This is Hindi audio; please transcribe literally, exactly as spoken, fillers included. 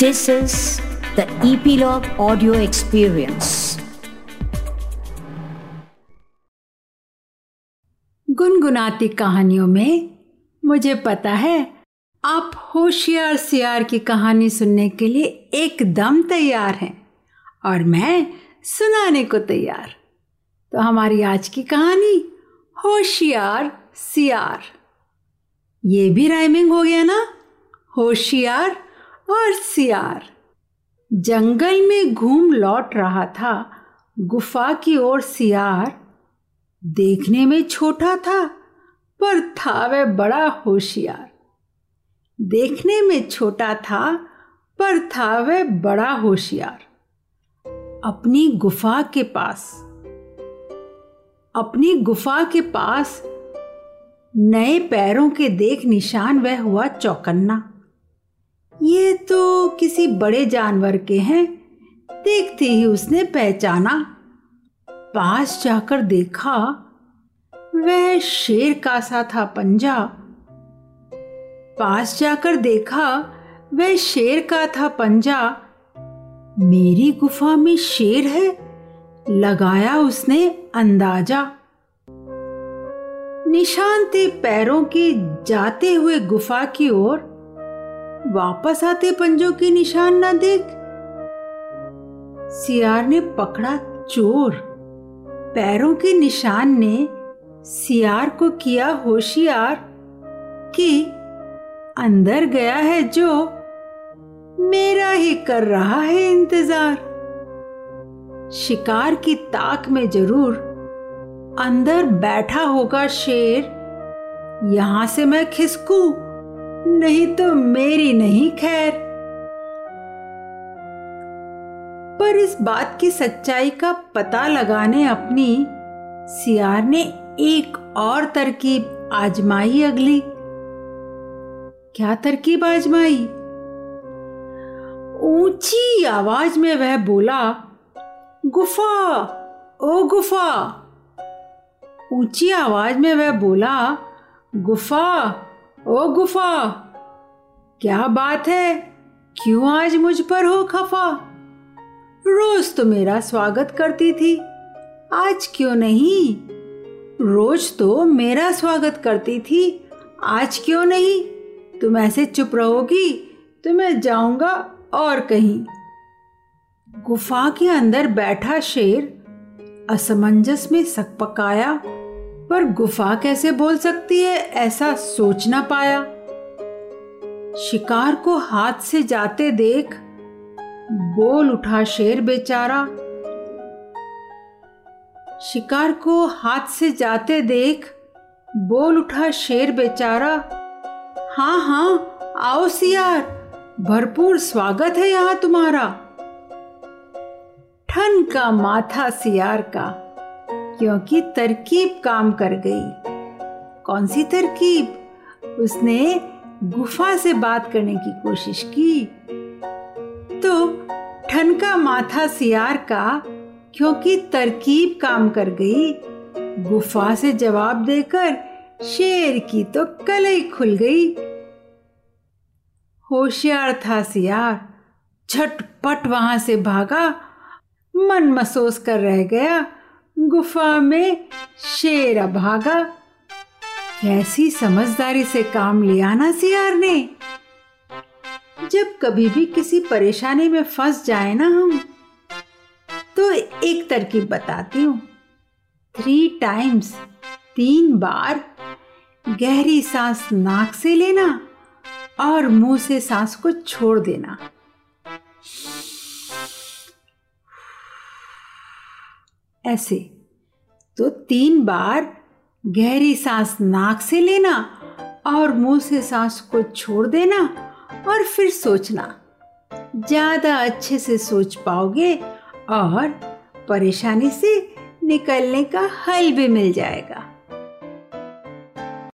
This is the Ep.Log audio experience. गुनगुनाती कहानियों में मुझे पता है आप होशियार सियार की कहानी सुनने के लिए एकदम तैयार हैं और मैं सुनाने को तैयार। तो हमारी आज की कहानी होशियार सियार। ये भी राइमिंग हो गया ना, होशियार और सियार। जंगल में घूम लौट रहा था गुफा की ओर सियार। देखने में छोटा था पर था वह बड़ा होशियार। देखने में छोटा था पर था वह बड़ा होशियार। अपनी गुफा के पास अपनी गुफा के पास नए पैरों के देख निशान वह हुआ चौकन्ना। ये तो किसी बड़े जानवर के हैं, देखते ही उसने पहचाना। पास जाकर देखा, वह शेर का सा था पंजा। पास जाकर देखा, वह शेर का था पंजा। मेरी गुफा में शेर है, लगाया उसने अंदाजा। निशान थे पैरों के जाते हुए गुफा की ओर, वापस आते पंजों के निशान ना देख। सियार ने पकड़ा चोर, पैरों के निशान ने सियार को किया होशियार कि अंदर गया है जो मेरा ही कर रहा है इंतजार। शिकार की ताक में जरूर अंदर बैठा होगा शेर। यहां से मैं खिसकूं नहीं तो मेरी नहीं खैर। पर इस बात की सच्चाई का पता लगाने अपनी सियार ने एक और तरकीब आजमाई। अगली क्या तरकीब आजमाई? ऊंची आवाज में वह बोला, गुफा ओ गुफा। ऊंची आवाज में वह बोला, गुफा ओ गुफा। क्या बात है, क्यों आज मुझ पर हो खफा? रोज तो मेरा स्वागत करती थी, आज क्यों नहीं? रोज तो मेरा स्वागत करती थी, आज क्यों नहीं? तुम ऐसे चुप रहोगी तो मैं जाऊंगा और कहीं। गुफा के अंदर बैठा शेर असमंजस में सकपकाया, पर गुफा कैसे बोल सकती है ऐसा सोच ना पाया। शिकार को हाथ से जाते देख बोल उठा शेर बेचारा। शिकार को हाथ से जाते देख बोल उठा शेर बेचारा। हाँ हाँ आओ सियार, भरपूर स्वागत है यहाँ तुम्हारा। ठनका माथा सियार का, क्योंकि तरकीब काम कर गई। कौन सी तरकीब? उसने गुफा से बात करने की कोशिश की। तो ठनका माथा सियार का, क्योंकि तरकीब काम कर गई। गुफा से जवाब देकर शेर की तो कलई खुल गई। होशियार था सियार, झटपट वहां से भागा। मन महसूस कर रह गया, गुफा में शेर अभागा। कैसी समझदारी से काम लिया ना सियार ने। जब कभी भी किसी परेशानी में फंस जाए ना हम, तो एक तरकीब बताती हूँ। थ्री टाइम्स तीन बार गहरी सांस नाक से लेना और मुंह से सांस को छोड़ देना। ऐसे तो तीन बार गहरी सांस नाक से लेना और मुंह से सांस को छोड़ देना, और फिर सोचना। ज्यादा अच्छे से सोच पाओगे और परेशानी से निकलने का हल भी मिल जाएगा।